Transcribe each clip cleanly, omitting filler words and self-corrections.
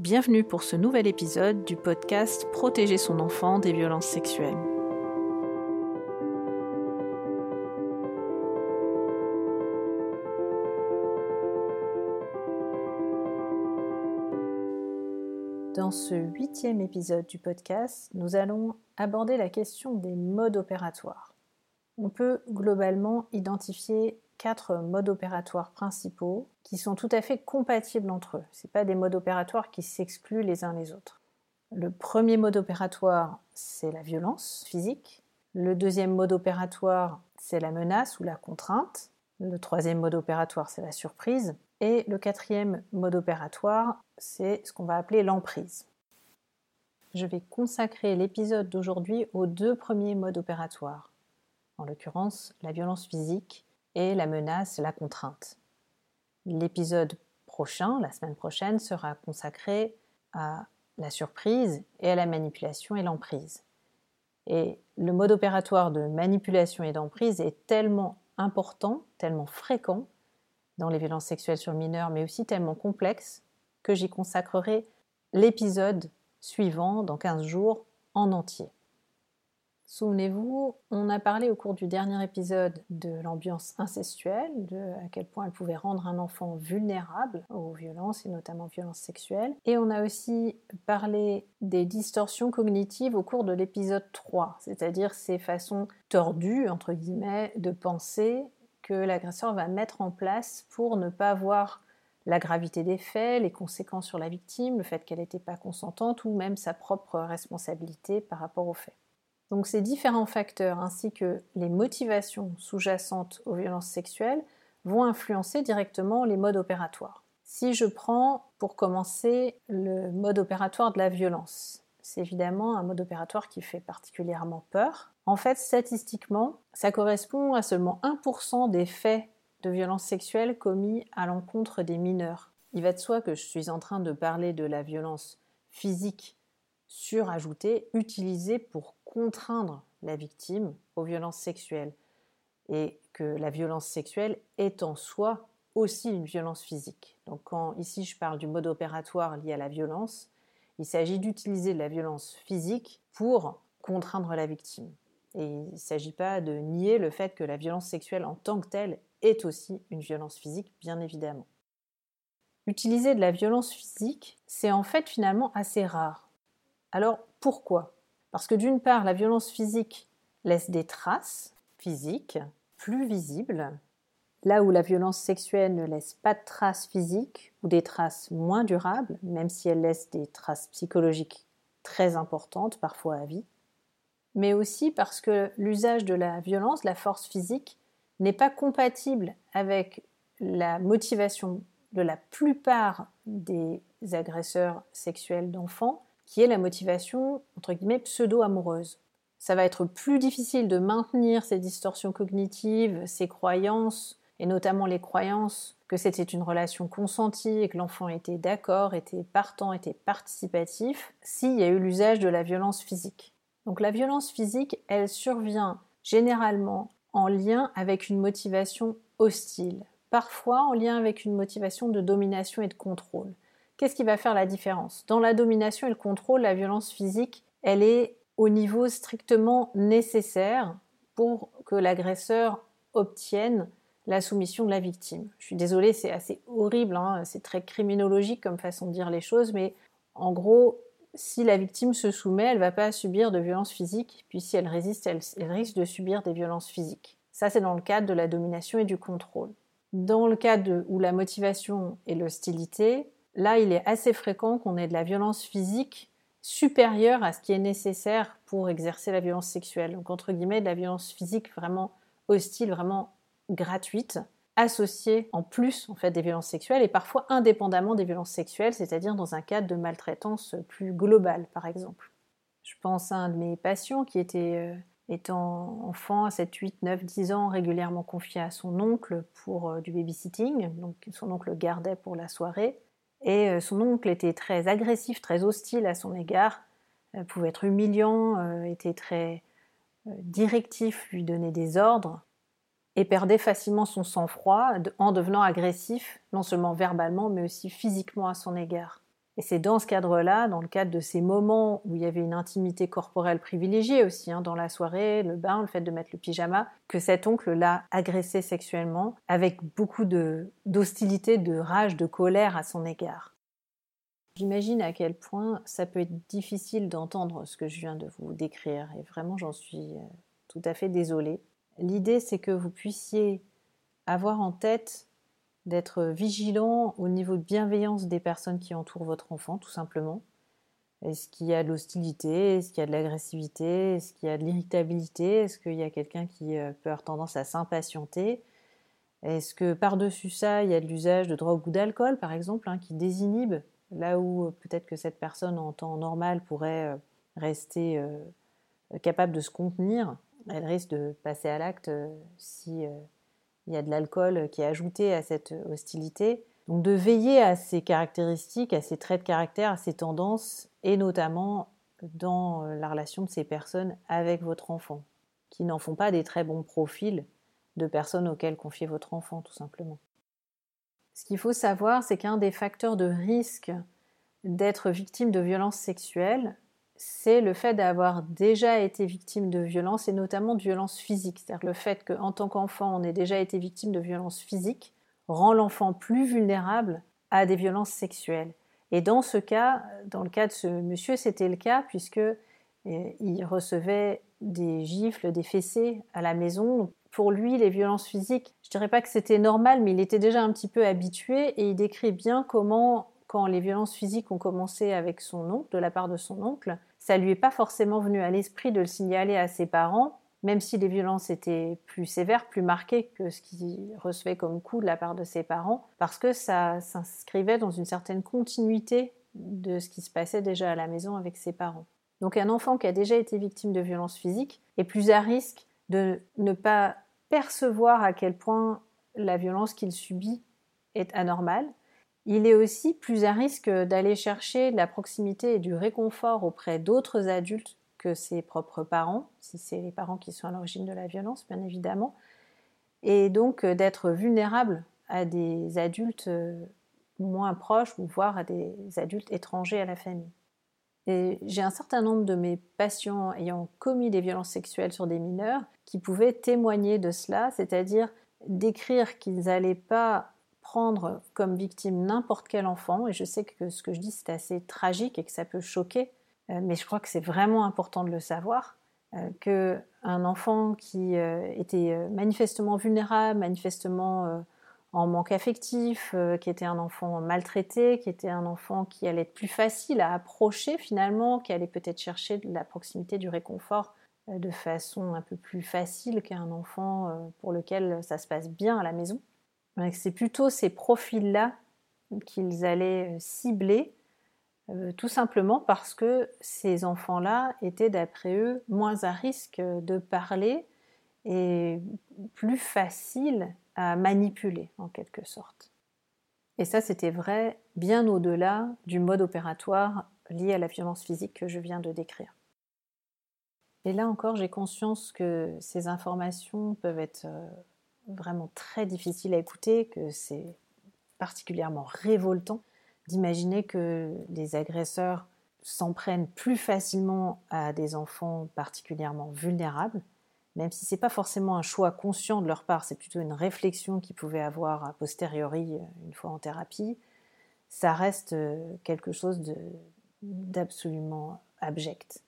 Bienvenue pour ce nouvel épisode du podcast « Protéger son enfant des violences sexuelles ». Dans ce 8e épisode du podcast, nous allons aborder la question des modes opératoires. On peut globalement identifier 4 modes opératoires principaux qui sont tout à fait compatibles entre eux. Ce ne sont pas des modes opératoires qui s'excluent les uns les autres. Le premier mode opératoire, c'est la violence physique. Le deuxième mode opératoire, c'est la menace ou la contrainte. Le troisième mode opératoire, c'est la surprise. Et le quatrième mode opératoire, c'est ce qu'on va appeler l'emprise. Je vais consacrer l'épisode d'aujourd'hui aux 2 premiers modes opératoires, en l'occurrence la violence physique et la menace, la contrainte. L'épisode prochain, la semaine prochaine, sera consacré à la surprise et à la manipulation et l'emprise. Et le mode opératoire de manipulation et d'emprise est tellement important, tellement fréquent, dans les violences sexuelles sur mineurs, mais aussi tellement complexe, que j'y consacrerai l'épisode suivant, dans 15 jours, en entier. Souvenez-vous, on a parlé au cours du dernier épisode de l'ambiance incestuelle, de à quel point elle pouvait rendre un enfant vulnérable aux violences, et notamment aux violences sexuelles. Et on a aussi parlé des distorsions cognitives au cours de l'épisode 3, c'est-à-dire ces façons tordues, entre guillemets, de penser que l'agresseur va mettre en place pour ne pas voir la gravité des faits, les conséquences sur la victime, le fait qu'elle n'était pas consentante ou même sa propre responsabilité par rapport aux faits. Donc ces différents facteurs ainsi que les motivations sous-jacentes aux violences sexuelles vont influencer directement les modes opératoires. Si je prends pour commencer le mode opératoire de la violence, c'est évidemment un mode opératoire qui fait particulièrement peur. En fait, statistiquement, ça correspond à seulement 1% des faits de violences sexuelles commis à l'encontre des mineurs. Il va de soi que je suis en train de parler de la violence physique surajoutée, utilisée pour contraindre la victime aux violences sexuelles, et que la violence sexuelle est en soi aussi une violence physique. Donc quand ici je parle du mode opératoire lié à la violence, il s'agit d'utiliser de la violence physique pour contraindre la victime. Et il ne s'agit pas de nier le fait que la violence sexuelle en tant que telle est aussi une violence physique, bien évidemment. Utiliser de la violence physique, c'est en fait finalement assez rare. Alors pourquoi ? Parce que d'une part, la violence physique laisse des traces physiques plus visibles, là où la violence sexuelle ne laisse pas de traces physiques ou des traces moins durables, même si elle laisse des traces psychologiques très importantes, parfois à vie. Mais aussi parce que l'usage de la violence, la force physique, n'est pas compatible avec la motivation de la plupart des agresseurs sexuels d'enfants, qui est la motivation, entre guillemets, pseudo-amoureuse. Ça va être plus difficile de maintenir ces distorsions cognitives, ces croyances, et notamment les croyances que c'était une relation consentie et que l'enfant était d'accord, était partant, était participatif, s'il y a eu l'usage de la violence physique. Donc la violence physique, elle survient généralement en lien avec une motivation hostile, parfois en lien avec une motivation de domination et de contrôle. Qu'est-ce qui va faire la différence ? Dans la domination et le contrôle, la violence physique, elle est au niveau strictement nécessaire pour que l'agresseur obtienne la soumission de la victime. Je suis désolée, c'est assez horrible, c'est très criminologique comme façon de dire les choses, mais en gros, si la victime se soumet, elle ne va pas subir de violences physiques, puis si elle résiste, elle risque de subir des violences physiques. Ça, c'est dans le cadre de la domination et du contrôle. Dans le cadre où la motivation est l'hostilité, là, il est assez fréquent qu'on ait de la violence physique supérieure à ce qui est nécessaire pour exercer la violence sexuelle. Donc, entre guillemets, de la violence physique vraiment hostile, vraiment gratuite, associée en plus, en fait, des violences sexuelles et parfois indépendamment des violences sexuelles, c'est-à-dire dans un cadre de maltraitance plus globale, par exemple. Je pense à un de mes patients qui était, étant enfant à 7, 8, 9, 10 ans, régulièrement confié à son oncle pour du babysitting. Donc, son oncle gardait pour la soirée. Et son oncle était très agressif, très hostile à son égard, pouvait être humiliant, était très directif, lui donnait des ordres, et perdait facilement son sang-froid en devenant agressif, non seulement verbalement, mais aussi physiquement à son égard. Et c'est dans ce cadre-là, dans le cadre de ces moments où il y avait une intimité corporelle privilégiée aussi, dans la soirée, le bain, le fait de mettre le pyjama, que cet oncle l'a agressé sexuellement avec beaucoup d'hostilité, de rage, de colère à son égard. J'imagine à quel point ça peut être difficile d'entendre ce que je viens de vous décrire, et vraiment j'en suis tout à fait désolée. L'idée, c'est que vous puissiez avoir en tête d'être vigilant au niveau de bienveillance des personnes qui entourent votre enfant, tout simplement. Est-ce qu'il y a de l'hostilité? Est-ce qu'il y a de l'agressivité? Est-ce qu'il y a de l'irritabilité? Est-ce qu'il y a quelqu'un qui peut avoir tendance à s'impatienter? Est-ce que par-dessus ça, il y a de l'usage de drogue ou d'alcool, par exemple, qui désinhibe, là où peut-être que cette personne en temps normal pourrait rester capable de se contenir, elle risque de passer à l'acte si... il y a de l'alcool qui est ajouté à cette hostilité. Donc de veiller à ces caractéristiques, à ces traits de caractère, à ces tendances, et notamment dans la relation de ces personnes avec votre enfant, qui n'en font pas des très bons profils de personnes auxquelles confier votre enfant, tout simplement. Ce qu'il faut savoir, c'est qu'un des facteurs de risque d'être victime de violences sexuelles, c'est le fait d'avoir déjà été victime de violences, et notamment de violences physiques. C'est-à-dire le fait qu'en tant qu'enfant, on ait déjà été victime de violences physiques rend l'enfant plus vulnérable à des violences sexuelles. Et dans ce cas, dans le cas de ce monsieur, c'était le cas, puisqu'il recevait des gifles, des fessées à la maison. Pour lui, les violences physiques, je ne dirais pas que c'était normal, mais il était déjà un petit peu habitué, et il décrit bien comment... quand les violences physiques ont commencé avec son oncle, de la part de son oncle, ça lui est pas forcément venu à l'esprit de le signaler à ses parents, même si les violences étaient plus sévères, plus marquées que ce qu'il recevait comme coup de la part de ses parents, parce que ça s'inscrivait dans une certaine continuité de ce qui se passait déjà à la maison avec ses parents. Donc un enfant qui a déjà été victime de violences physiques est plus à risque de ne pas percevoir à quel point la violence qu'il subit est anormale. Il est aussi plus à risque d'aller chercher de la proximité et du réconfort auprès d'autres adultes que ses propres parents, si c'est les parents qui sont à l'origine de la violence, bien évidemment, et donc d'être vulnérable à des adultes moins proches, ou voire à des adultes étrangers à la famille. Et j'ai un certain nombre de mes patients ayant commis des violences sexuelles sur des mineurs qui pouvaient témoigner de cela, c'est-à-dire décrire qu'ils n'allaient pas prendre comme victime n'importe quel enfant, et je sais que ce que je dis c'est assez tragique et que ça peut choquer, mais je crois que c'est vraiment important de le savoir, qu'un enfant qui était manifestement vulnérable, manifestement en manque affectif, qui était un enfant maltraité, qui était un enfant qui allait être plus facile à approcher finalement, qui allait peut-être chercher de la proximité, du réconfort de façon un peu plus facile qu'un enfant pour lequel ça se passe bien à la maison. C'est plutôt ces profils-là qu'ils allaient cibler, tout simplement parce que ces enfants-là étaient, d'après eux, moins à risque de parler et plus faciles à manipuler, en quelque sorte. Et ça, c'était vrai bien au-delà du mode opératoire lié à la violence physique que je viens de décrire. Et là encore, j'ai conscience que ces informations peuvent être... vraiment très difficile à écouter, que c'est particulièrement révoltant d'imaginer que les agresseurs s'en prennent plus facilement à des enfants particulièrement vulnérables, même si c'est pas forcément un choix conscient de leur part, c'est plutôt une réflexion qu'ils pouvaient avoir a posteriori une fois en thérapie. Ça reste quelque chose d'absolument abject.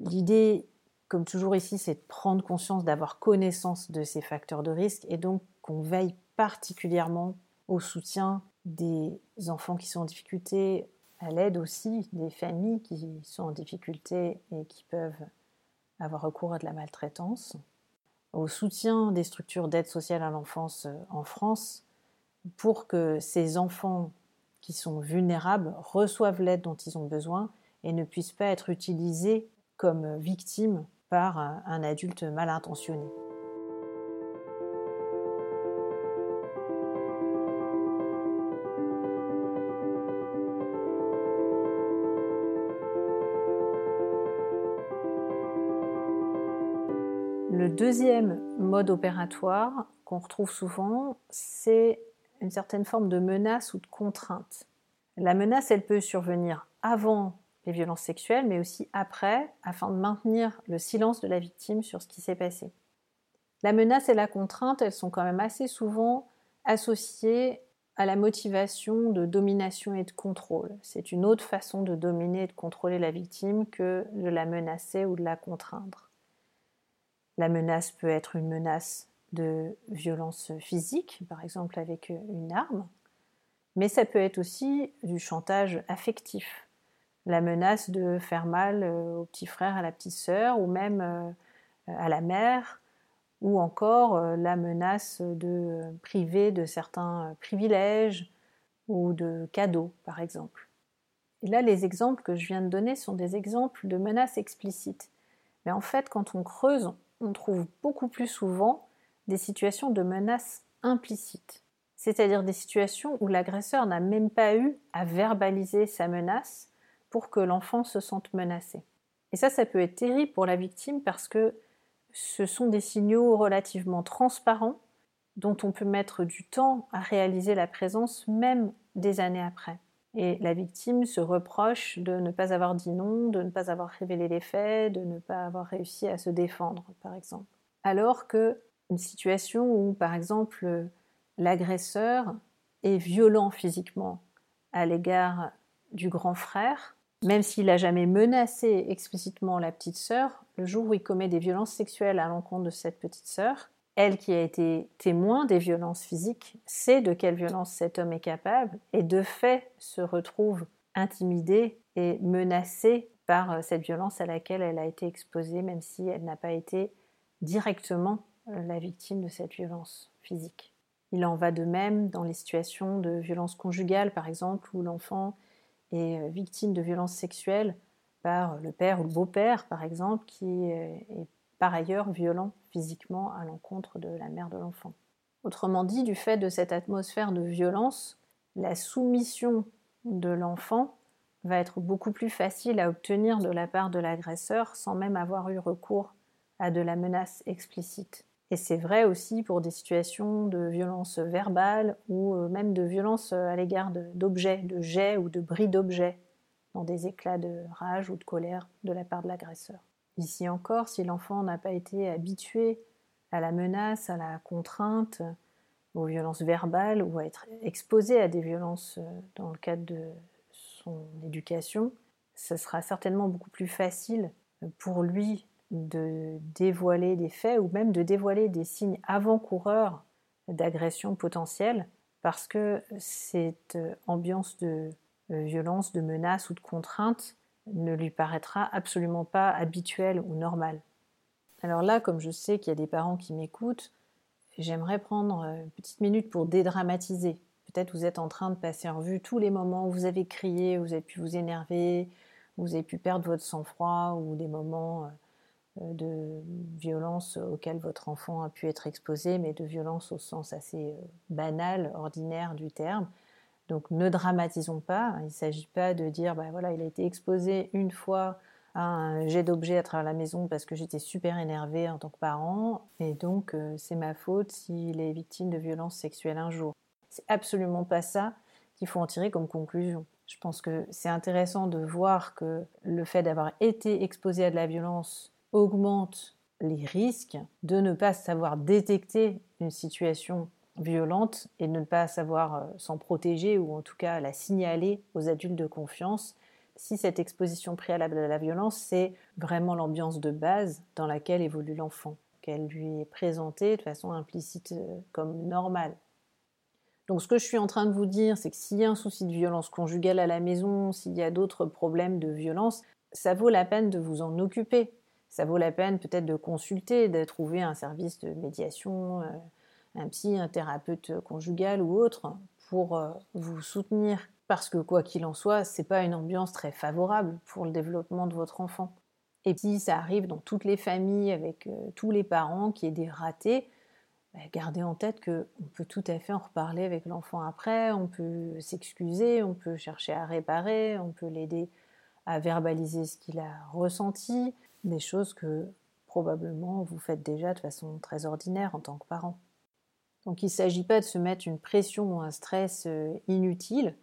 L'idée, comme toujours ici, c'est de prendre conscience, d'avoir connaissance de ces facteurs de risque, et donc qu'on veille particulièrement au soutien des enfants qui sont en difficulté, à l'aide aussi des familles qui sont en difficulté et qui peuvent avoir recours à de la maltraitance, au soutien des structures d'aide sociale à l'enfance en France, pour que ces enfants qui sont vulnérables reçoivent l'aide dont ils ont besoin et ne puissent pas être utilisés comme victimes par un adulte mal intentionné. Le deuxième mode opératoire qu'on retrouve souvent, c'est une certaine forme de menace ou de contrainte. La menace, elle peut survenir avant les violences sexuelles, mais aussi après, afin de maintenir le silence de la victime sur ce qui s'est passé. La menace et la contrainte, elles sont quand même assez souvent associées à la motivation de domination et de contrôle. C'est une autre façon de dominer et de contrôler la victime que de la menacer ou de la contraindre. La menace peut être une menace de violence physique, par exemple avec une arme, mais ça peut être aussi du chantage affectif. La menace de faire mal au petit frère, à la petite sœur, ou même à la mère, ou encore la menace de priver de certains privilèges ou de cadeaux, par exemple. Et là, les exemples que je viens de donner sont des exemples de menaces explicites. Mais en fait, quand on creuse, on trouve beaucoup plus souvent des situations de menaces implicites. C'est-à-dire des situations où l'agresseur n'a même pas eu à verbaliser sa menace pour que l'enfant se sente menacé. Et ça peut être terrible pour la victime parce que ce sont des signaux relativement transparents dont on peut mettre du temps à réaliser la présence même des années après. Et la victime se reproche de ne pas avoir dit non, de ne pas avoir révélé les faits, de ne pas avoir réussi à se défendre, par exemple. Alors que une situation où, par exemple, l'agresseur est violent physiquement à l'égard du grand frère, même s'il n'a jamais menacé explicitement la petite sœur, le jour où il commet des violences sexuelles à l'encontre de cette petite sœur, elle qui a été témoin des violences physiques sait de quelle violence cet homme est capable et de fait se retrouve intimidée et menacée par cette violence à laquelle elle a été exposée, même si elle n'a pas été directement la victime de cette violence physique. Il en va de même dans les situations de violence conjugale, par exemple, où l'enfant est victime de violences sexuelles par le père ou le beau-père, par exemple, qui est par ailleurs violent physiquement à l'encontre de la mère de l'enfant. Autrement dit, du fait de cette atmosphère de violence, la soumission de l'enfant va être beaucoup plus facile à obtenir de la part de l'agresseur sans même avoir eu recours à de la menace explicite. Et c'est vrai aussi pour des situations de violence verbale ou même de violence à l'égard d'objets, de jets ou de bris d'objets, dans des éclats de rage ou de colère de la part de l'agresseur. Ici encore, si l'enfant n'a pas été habitué à la menace, à la contrainte, aux violences verbales ou à être exposé à des violences dans le cadre de son éducation, ce sera certainement beaucoup plus facile pour lui de dévoiler des faits ou même de dévoiler des signes avant-coureurs d'agression potentielle parce que cette ambiance de violence, de menace ou de contrainte ne lui paraîtra absolument pas habituelle ou normale. Alors là, comme je sais qu'il y a des parents qui m'écoutent, j'aimerais prendre une petite minute pour dédramatiser. Peut-être vous êtes en train de passer en revue tous les moments où vous avez crié, où vous avez pu vous énerver, où vous avez pu perdre votre sang-froid ou des moments de violences auxquelles votre enfant a pu être exposé, mais de violences au sens assez banal, ordinaire du terme. Donc ne dramatisons pas, il ne s'agit pas de dire bah voilà, il a été exposé une fois à un jet d'objet à travers la maison parce que j'étais super énervée en tant que parent, et donc c'est ma faute s'il est victime de violences sexuelles un jour. C'est absolument pas ça qu'il faut en tirer comme conclusion. Je pense que c'est intéressant de voir que le fait d'avoir été exposé à de la violence augmente les risques de ne pas savoir détecter une situation violente et de ne pas savoir s'en protéger ou en tout cas la signaler aux adultes de confiance si cette exposition préalable à la violence, c'est vraiment l'ambiance de base dans laquelle évolue l'enfant, qu'elle lui est présentée de façon implicite comme normale. Donc ce que je suis en train de vous dire, c'est que s'il y a un souci de violence conjugale à la maison, s'il y a d'autres problèmes de violence, ça vaut la peine de vous en occuper. Ça vaut la peine peut-être de consulter, de trouver un service de médiation, un psy, un thérapeute conjugal ou autre, pour vous soutenir. Parce que quoi qu'il en soit, c'est pas une ambiance très favorable pour le développement de votre enfant. Et puis ça arrive dans toutes les familles, avec tous les parents, qu'il y ait des ratés, gardez en tête qu'on peut tout à fait en reparler avec l'enfant après, on peut s'excuser, on peut chercher à réparer, on peut l'aider à verbaliser ce qu'il a ressenti, des choses que probablement vous faites déjà de façon très ordinaire en tant que parent. Donc il ne s'agit pas de se mettre une pression ou un stress inutile,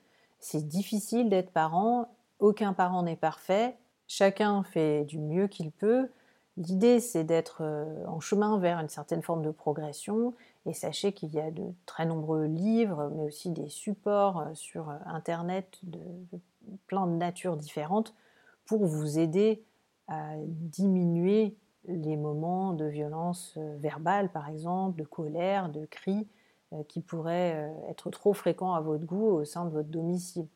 C'est difficile d'être parent, aucun parent n'est parfait, chacun fait du mieux qu'il peut. L'idée, c'est d'être en chemin vers une certaine forme de progression, et sachez qu'il y a de très nombreux livres, mais aussi des supports sur Internet de plein de natures différentes pour vous aider à diminuer les moments de violence verbale, par exemple, de colère, de cris, qui pourraient être trop fréquents à votre goût au sein de votre domicile.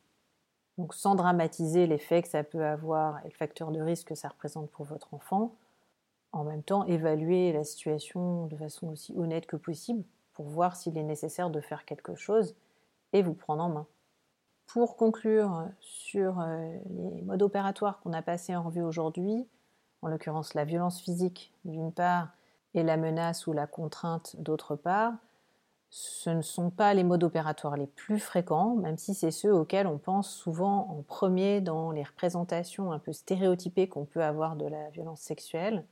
Donc, sans dramatiser l'effet que ça peut avoir et le facteur de risque que ça représente pour votre enfant, en même temps, évaluer la situation de façon aussi honnête que possible pour voir s'il est nécessaire de faire quelque chose et vous prendre en main. Pour conclure sur les modes opératoires qu'on a passés en revue aujourd'hui, en l'occurrence la violence physique d'une part et la menace ou la contrainte d'autre part, ce ne sont pas les modes opératoires les plus fréquents, même si c'est ceux auxquels on pense souvent en premier dans les représentations un peu stéréotypées qu'on peut avoir de la violence sexuelle.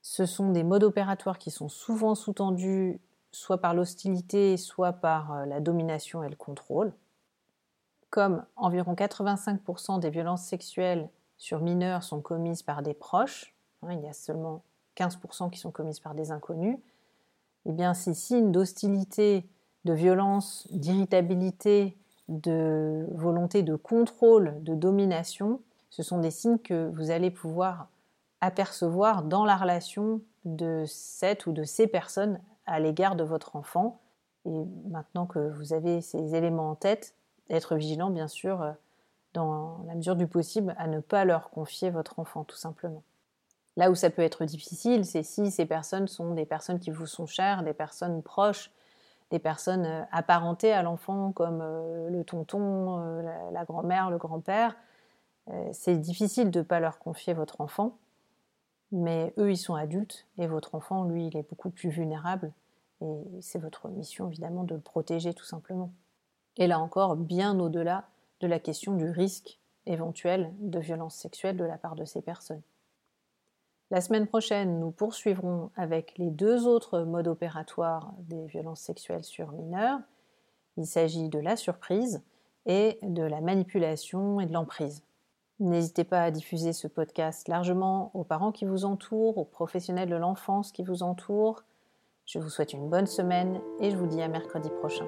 Ce sont des modes opératoires qui sont souvent sous-tendus soit par l'hostilité, soit par la domination et le contrôle. Comme environ 85% des violences sexuelles sur mineurs sont commises par des proches, il y a seulement 15% qui sont commises par des inconnus, eh bien, ces signes d'hostilité, de violence, d'irritabilité, de volonté de contrôle, de domination, ce sont des signes que vous allez pouvoir apercevoir dans la relation de cette ou de ces personnes à l'égard de votre enfant. Et maintenant que vous avez ces éléments en tête, être vigilant, bien sûr, dans la mesure du possible, à ne pas leur confier votre enfant, tout simplement. Là où ça peut être difficile, c'est si ces personnes sont des personnes qui vous sont chères, des personnes proches, des personnes apparentées à l'enfant, comme le tonton, la grand-mère, le grand-père. C'est difficile de ne pas leur confier votre enfant, mais eux, ils sont adultes, et votre enfant, lui, il est beaucoup plus vulnérable, et c'est votre mission, évidemment, de le protéger, tout simplement. Et là encore, bien au-delà de la question du risque éventuel de violence sexuelle de la part de ces personnes. La semaine prochaine, nous poursuivrons avec les deux autres modes opératoires des violences sexuelles sur mineurs. Il s'agit de la surprise et de la manipulation et de l'emprise. N'hésitez pas à diffuser ce podcast largement aux parents qui vous entourent, aux professionnels de l'enfance qui vous entourent. Je vous souhaite une bonne semaine et je vous dis à mercredi prochain.